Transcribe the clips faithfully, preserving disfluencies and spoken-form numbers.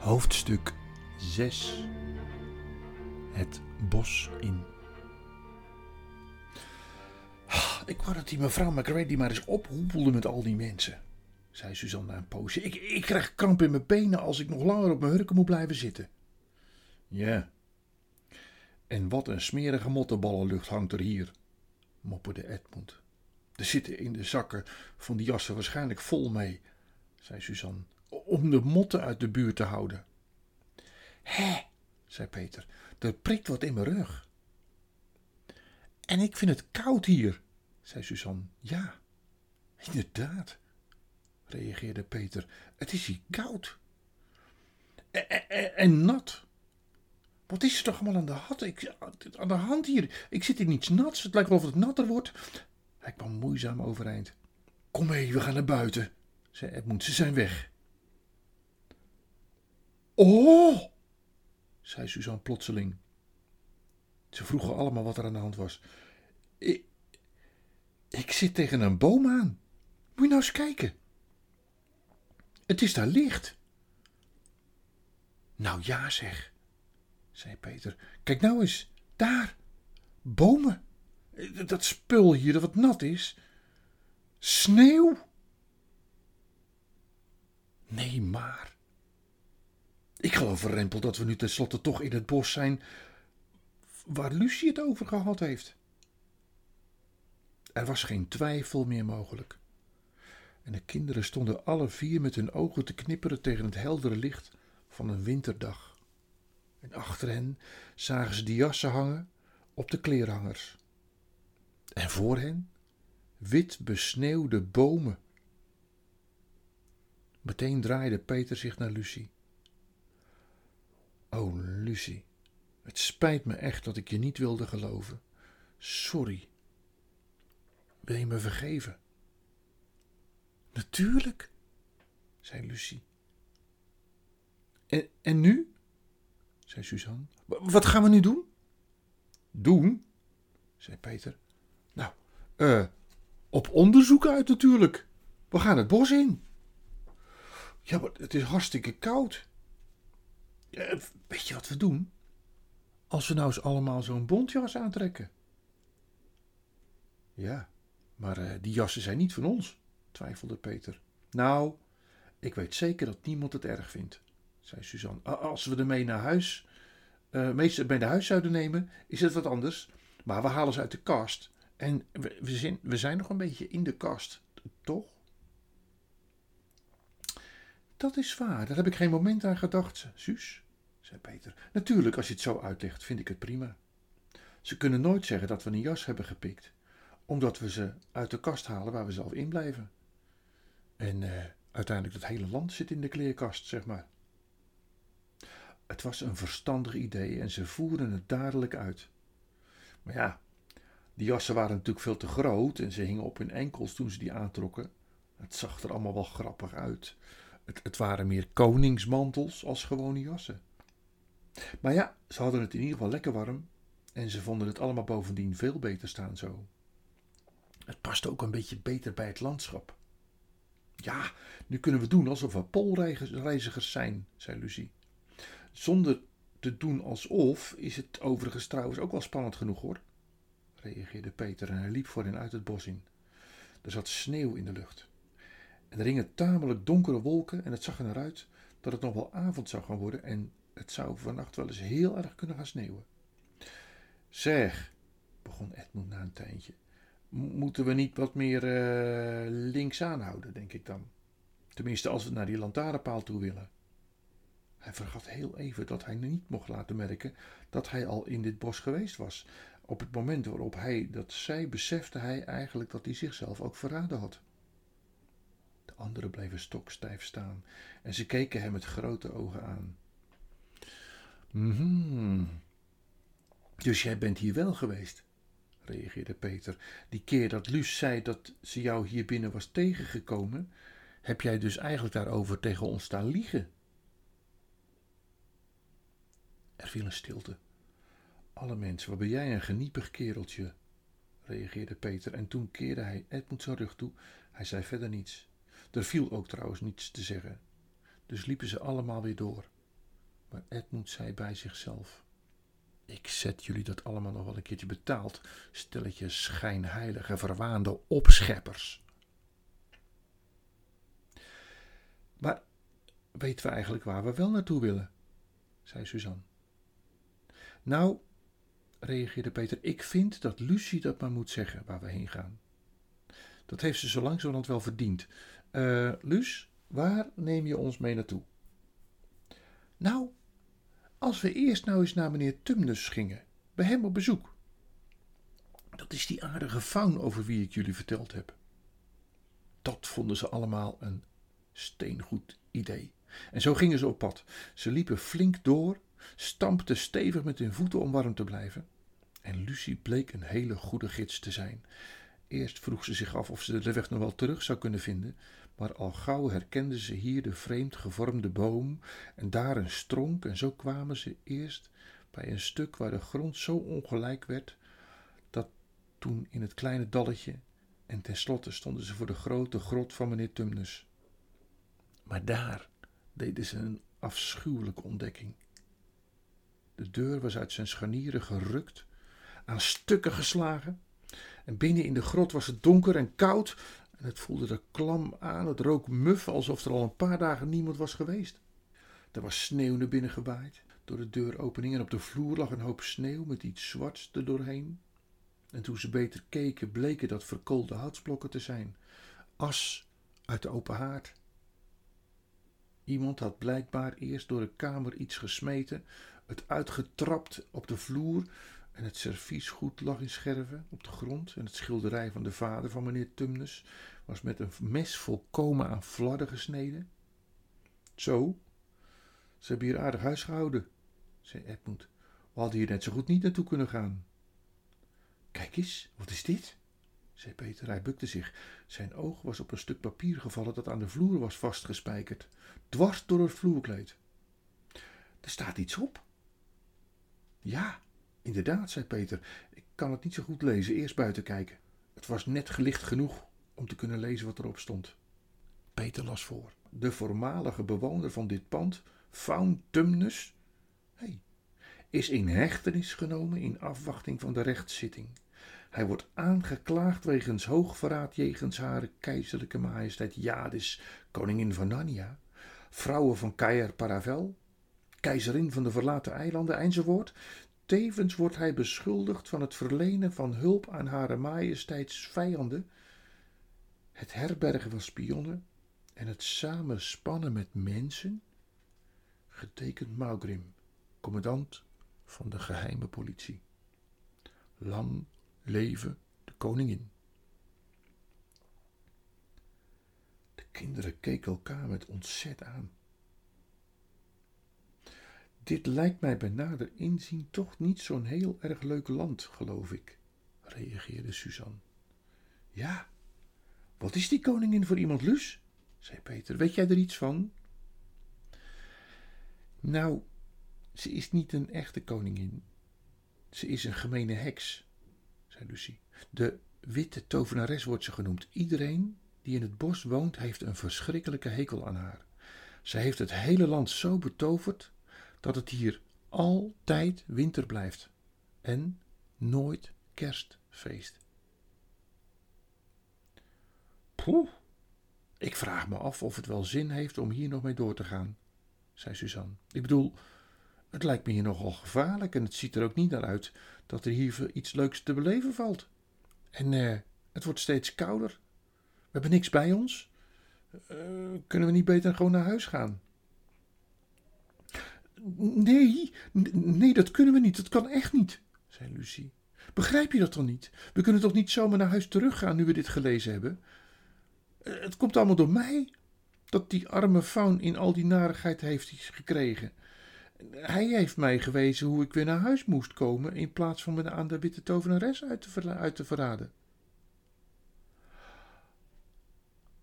Hoofdstuk zes. Het bos in. Ik wou dat die mevrouw McGrady maar eens ophoepelde met al die mensen, zei Suzanne na een poosje. Ik, ik krijg kramp in mijn benen als ik nog langer op mijn hurken moet blijven zitten. Ja. En wat een smerige mottenballenlucht hangt er hier, mopperde Edmund. Er zitten in de zakken van die jassen waarschijnlijk vol mee, zei Suzanne, om de motten uit de buurt te houden. Hé, zei Peter, er prikt wat in mijn rug. En ik vind het koud hier, zei Suzanne. Ja, inderdaad, reageerde Peter. Het is hier koud. En, en, en nat. Wat is er toch allemaal aan de hand? Ik, aan de hand hier? Ik zit in iets nats. Het lijkt wel of het natter wordt. Hij kwam moeizaam overeind. Kom mee, we gaan naar buiten, zei Edmund. Ze zijn weg. Oh, zei Suzanne plotseling. Ze vroegen allemaal wat er aan de hand was. Ik, ik zit tegen een boom aan. Moet je nou eens kijken. Het is daar licht. Nou ja zeg, zei Peter. Kijk nou eens, daar, bomen. Dat spul hier dat wat nat is. Sneeuw. Nee maar. Ik geloof, Rempel, dat we nu tenslotte toch in het bos zijn waar Lucy het over gehad heeft. Er was geen twijfel meer mogelijk. En de kinderen stonden alle vier met hun ogen te knipperen tegen het heldere licht van een winterdag. En achter hen zagen ze de jassen hangen op de kleerhangers. En voor hen wit besneeuwde bomen. Meteen draaide Peter zich naar Lucy. Oh, Lucy, het spijt me echt dat ik je niet wilde geloven. Sorry. Wil je me vergeven? Natuurlijk, zei Lucy. En, en nu? Zei Suzanne. Wat gaan we nu doen? Doen? Zei Peter. Nou, uh, op onderzoek uit natuurlijk. We gaan het bos in. Ja, maar het is hartstikke koud. Uh, weet je wat we doen? Als we nou eens allemaal zo'n bontjas aantrekken. Ja, maar uh, die jassen zijn niet van ons, twijfelde Peter. Nou, ik weet zeker dat niemand het erg vindt, zei Suzanne. Als we er mee naar huis, uh, meestal mee naar huis zouden nemen, is het wat anders. Maar we halen ze uit de kast. En we, we, zijn, we zijn nog een beetje in de kast, toch? Dat is waar, daar heb ik geen moment aan gedacht, Suus, zei Peter. Natuurlijk, als je het zo uitlegt, vind ik het prima. Ze kunnen nooit zeggen dat we een jas hebben gepikt, omdat we ze uit de kast halen waar we zelf in blijven. En uh, uiteindelijk dat hele land zit in de kleerkast, zeg maar. Het was een verstandig idee en ze voerden het dadelijk uit. Maar ja, die jassen waren natuurlijk veel te groot en ze hingen op hun enkels toen ze die aantrokken. Het zag er allemaal wel grappig uit. Het, het waren meer koningsmantels als gewone jassen. Maar ja, ze hadden het in ieder geval lekker warm. En ze vonden het allemaal bovendien veel beter staan zo. Het past ook een beetje beter bij het landschap. Ja, nu kunnen we doen alsof we poolreizigers zijn, zei Lucy. Zonder te doen alsof is het overigens trouwens ook wel spannend genoeg hoor, reageerde Peter en hij liep voor hen uit het bos in. Er zat sneeuw in de lucht. En er hingen tamelijk donkere wolken en het zag eruit dat het nog wel avond zou gaan worden en het zou vannacht wel eens heel erg kunnen gaan sneeuwen. Zeg, begon Edmund na een tijdje, moeten we niet wat meer uh, links aanhouden, denk ik dan? Tenminste, als we naar die lantaarnpaal toe willen. Hij vergat heel even dat hij niet mocht laten merken dat hij al in dit bos geweest was. Op het moment waarop hij dat zei, besefte hij eigenlijk dat hij zichzelf ook verraden had. De anderen bleven stokstijf staan en ze keken hem met grote ogen aan. Mm-hmm. Dus jij bent hier wel geweest, reageerde Peter. Die keer dat Luus zei dat ze jou hier binnen was tegengekomen, heb jij dus eigenlijk daarover tegen ons staan liegen. Er viel een stilte. Alle mensen, wat ben jij een geniepig kereltje, reageerde Peter en toen keerde hij Edmund zijn rug toe. Hij zei verder niets. Er viel ook trouwens niets te zeggen. Dus liepen ze allemaal weer door. Maar Edmund zei bij zichzelf: ik zet jullie dat allemaal nog wel een keertje betaald, stelletje schijnheilige verwaande opscheppers. Maar weten we eigenlijk waar we wel naartoe willen? Zei Suzanne. Nou, reageerde Peter, ik vind dat Lucy dat maar moet zeggen waar we heen gaan. Dat heeft ze zo langzamerhand wel verdiend. Uh, Luus, waar neem je ons mee naartoe? Nou, als we eerst nou eens naar meneer Tumnus gingen, bij hem op bezoek. Dat is die aardige faun over wie ik jullie verteld heb. Dat vonden ze allemaal een steengoed idee. En zo gingen ze op pad. Ze liepen flink door, stampten stevig met hun voeten om warm te blijven. En Lucy bleek een hele goede gids te zijn. Eerst vroeg ze zich af of ze de weg nog wel terug zou kunnen vinden, maar al gauw herkenden ze hier de vreemd gevormde boom en daar een stronk en zo kwamen ze eerst bij een stuk waar de grond zo ongelijk werd, dat toen in het kleine dalletje en tenslotte stonden ze voor de grote grot van meneer Tumnus. Maar daar deden ze een afschuwelijke ontdekking. De deur was uit zijn scharnieren gerukt, aan stukken geslagen. En binnen in de grot was het donker en koud en het voelde er klam aan, het rook muf alsof er al een paar dagen niemand was geweest. Er was sneeuw naar binnen gewaaid door de deuropening en op de vloer lag een hoop sneeuw met iets zwarts er doorheen. En toen ze beter keken bleken dat verkoolde houtblokken te zijn, as uit de open haard. Iemand had blijkbaar eerst door de kamer iets gesmeten, het uitgetrapt op de vloer. En het serviesgoed lag in scherven op de grond en het schilderij van de vader van meneer Tumnus was met een mes volkomen aan flarden gesneden. Zo, ze hebben hier aardig huis gehouden, zei Edmund. We hadden hier net zo goed niet naartoe kunnen gaan. Kijk eens, wat is dit? Zei Peter, hij bukte zich. Zijn oog was op een stuk papier gevallen dat aan de vloer was vastgespijkerd, dwars door het vloerkleed. Er staat iets op. Ja. Inderdaad, zei Peter, ik kan het niet zo goed lezen, eerst buiten kijken. Het was net gelicht genoeg om te kunnen lezen wat erop stond. Peter las voor. De voormalige bewoner van dit pand, Faun Tumnus, hey, is in hechtenis genomen in afwachting van de rechtszitting. Hij wordt aangeklaagd wegens hoogverraad jegens hare keizerlijke majesteit Jadis, koningin van Narnia, vrouwen van Caer Paravel, keizerin van de verlaten eilanden enzovoort. Tevens wordt hij beschuldigd van het verlenen van hulp aan hare majesteits vijanden, het herbergen van spionnen en het samenspannen met mensen, getekend Maugrim, commandant van de geheime politie. Lang leve de koningin. De kinderen keken elkaar met ontzet aan. Dit lijkt mij bij nader inzien toch niet zo'n heel erg leuk land, geloof ik, reageerde Suzanne. Ja, wat is die koningin voor iemand, Luus? Zei Peter. Weet jij er iets van? Nou, ze is niet een echte koningin. Ze is een gemene heks, zei Lucy. De witte tovenares wordt ze genoemd. Iedereen die in het bos woont heeft een verschrikkelijke hekel aan haar. Ze heeft het hele land zo betoverd dat het hier altijd winter blijft en nooit kerstfeest. Poeh, ik vraag me af of het wel zin heeft om hier nog mee door te gaan, zei Suzanne. Ik bedoel, het lijkt me hier nogal gevaarlijk en het ziet er ook niet naar uit dat er hier iets leuks te beleven valt. En eh, het wordt steeds kouder. We hebben niks bij ons. Uh, kunnen we niet beter gewoon naar huis gaan? Nee, nee, dat kunnen we niet, dat kan echt niet, zei Lucy. Begrijp je dat dan niet? We kunnen toch niet zomaar naar huis teruggaan nu we dit gelezen hebben? Het komt allemaal door mij, dat die arme faun in al die narigheid heeft gekregen. Hij heeft mij gewezen hoe ik weer naar huis moest komen in plaats van me aan de witte tovenares uit te, verla- uit te verraden.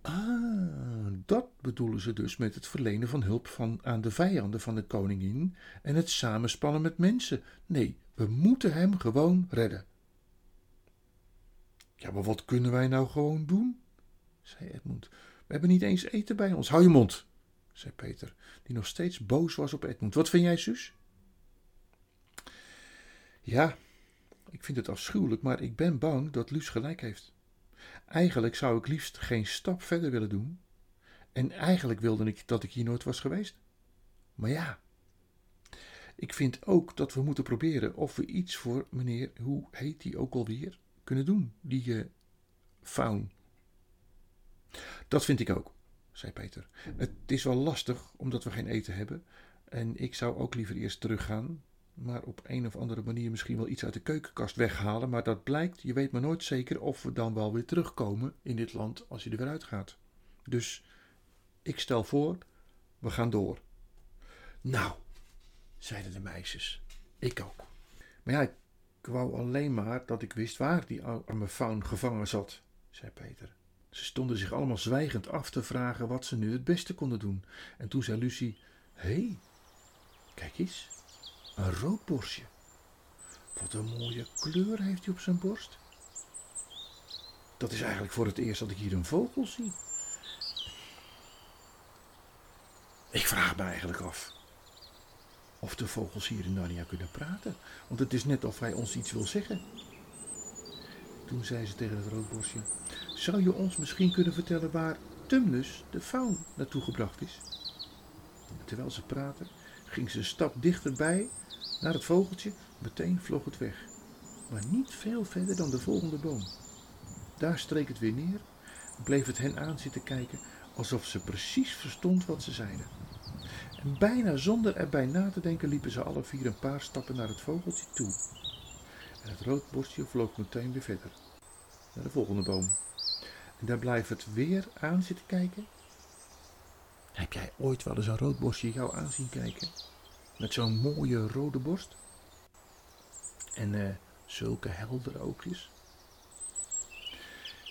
Ah, dat bedoelen ze dus met het verlenen van hulp van, aan de vijanden van de koningin en het samenspannen met mensen. Nee, we moeten hem gewoon redden. Ja, maar wat kunnen wij nou gewoon doen? Zei Edmund. We hebben niet eens eten bij ons. Hou je mond, zei Peter, die nog steeds boos was op Edmund. Wat vind jij, Suus? Ja, ik vind het afschuwelijk, maar ik ben bang dat Luus gelijk heeft. Eigenlijk zou ik liefst geen stap verder willen doen. En eigenlijk wilde ik dat ik hier nooit was geweest. Maar ja, ik vind ook dat we moeten proberen of we iets voor meneer, hoe heet die ook alweer, kunnen doen. Die uh, faun. Dat vind ik ook, zei Peter. Het is wel lastig, omdat we geen eten hebben. En ik zou ook liever eerst teruggaan. Maar op een of andere manier misschien wel iets uit de keukenkast weghalen. Maar dat blijkt, je weet maar nooit zeker of we dan wel weer terugkomen in dit land als je er weer uit gaat. Dus ik stel voor, we gaan door. Nou, zeiden de meisjes, ik ook. Maar ja, ik wou alleen maar dat ik wist waar die arme faun gevangen zat, zei Peter. Ze stonden zich allemaal zwijgend af te vragen wat ze nu het beste konden doen. En toen zei Lucy, hé, hey, kijk eens, een rood borstje. Wat een mooie kleur heeft hij op zijn borst. Dat is eigenlijk voor het eerst dat ik hier een vogel zie. Ik vraag me eigenlijk af of de vogels hier in Narnia kunnen praten. Want het is net of hij ons iets wil zeggen. Toen zei ze tegen het roodborstje, zou je ons misschien kunnen vertellen waar Tumnus, de faun, naartoe gebracht is? Terwijl ze praten, ging ze een stap dichterbij naar het vogeltje. Meteen vloog het weg. Maar niet veel verder dan de volgende boom. Daar streek het weer neer en bleef het hen aan zitten kijken, alsof ze precies verstond wat ze zeiden. En bijna zonder erbij na te denken liepen ze alle vier een paar stappen naar het vogeltje toe. En het roodborstje vloog meteen weer verder, naar de volgende boom. En daar blijft het weer aan zitten kijken. Heb jij ooit wel eens een roodborstje jou aan zien kijken? Met zo'n mooie rode borst? En uh, zulke heldere oogjes?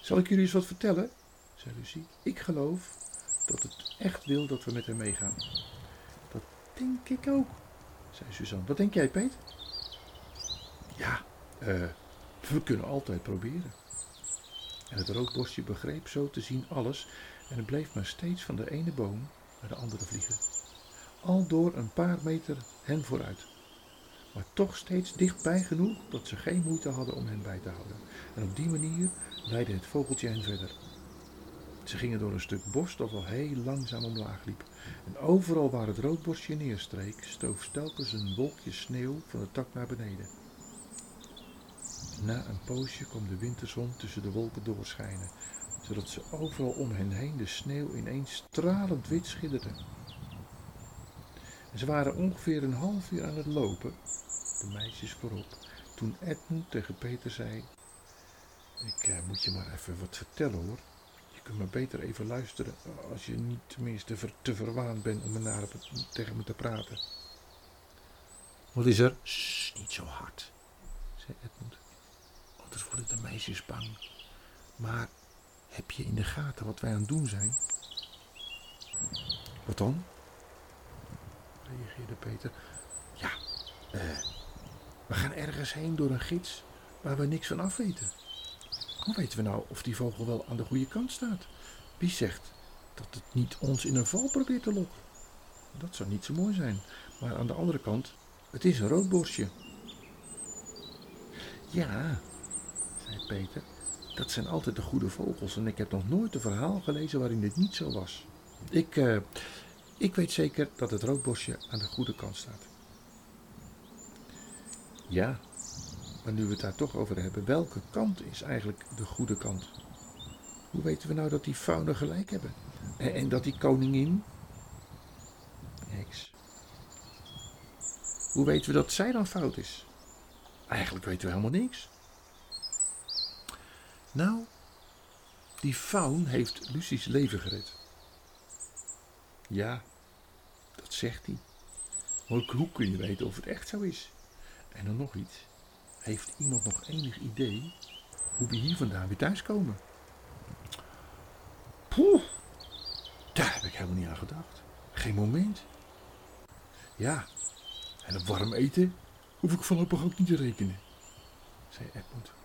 Zal ik jullie eens wat vertellen? Zei Lucy. Ik geloof dat het echt wil dat we met hem meegaan. Dat denk ik ook, zei Suzanne. Wat denk jij, Peter? Ja, uh, we kunnen altijd proberen. En het roodborstje begreep zo te zien alles en het bleef maar steeds van de ene boom naar de andere vliegen. Al door een paar meter hen vooruit. Maar toch steeds dichtbij genoeg dat ze geen moeite hadden om hen bij te houden. En op die manier leidde het vogeltje hen verder. Ze gingen door een stuk bos dat al heel langzaam omlaag liep. En overal waar het roodborstje neerstreek, stoof telkens een wolkje sneeuw van de tak naar beneden. Na een poosje kwam de winterzon tussen de wolken doorschijnen, zodat ze overal om hen heen de sneeuw ineens stralend wit schitterde. En ze waren ongeveer een half uur aan het lopen, de meisjes voorop, toen Edmund tegen Peter zei, ik eh, moet je maar even wat vertellen hoor. Je kunt maar beter even luisteren als je niet tenminste te verwaand bent om me tegen me te praten. Wat is er? Sst, niet zo hard, zei Edmund. Anders worden de meisjes bang. Maar heb je in de gaten wat wij aan het doen zijn? Wat dan? Reageerde Peter. Ja, uh, we gaan ergens heen door een gids waar we niks van af weten. Hoe weten we nou of die vogel wel aan de goede kant staat? Wie zegt dat het niet ons in een val probeert te lokken? Dat zou niet zo mooi zijn. Maar aan de andere kant, het is een roodborstje. Ja, zei Peter, dat zijn altijd de goede vogels en ik heb nog nooit een verhaal gelezen waarin dit niet zo was. Ik, uh, ik weet zeker dat het roodborstje aan de goede kant staat. Ja, maar nu we het daar toch over hebben, welke kant is eigenlijk de goede kant? Hoe weten we nou dat die faunen gelijk hebben? En, en dat die koningin? Niks. Hoe weten we dat zij dan fout is? Eigenlijk weten we helemaal niks. Nou, die faun heeft Lucy's leven gered. Ja, dat zegt hij. Maar hoe kun je weten of het echt zo is? En dan nog iets. Heeft iemand nog enig idee hoe we hier vandaan weer thuiskomen? Poeh, daar heb ik helemaal niet aan gedacht. Geen moment. Ja, en een warm eten hoef ik voorlopig ook niet te rekenen, zei Edmund.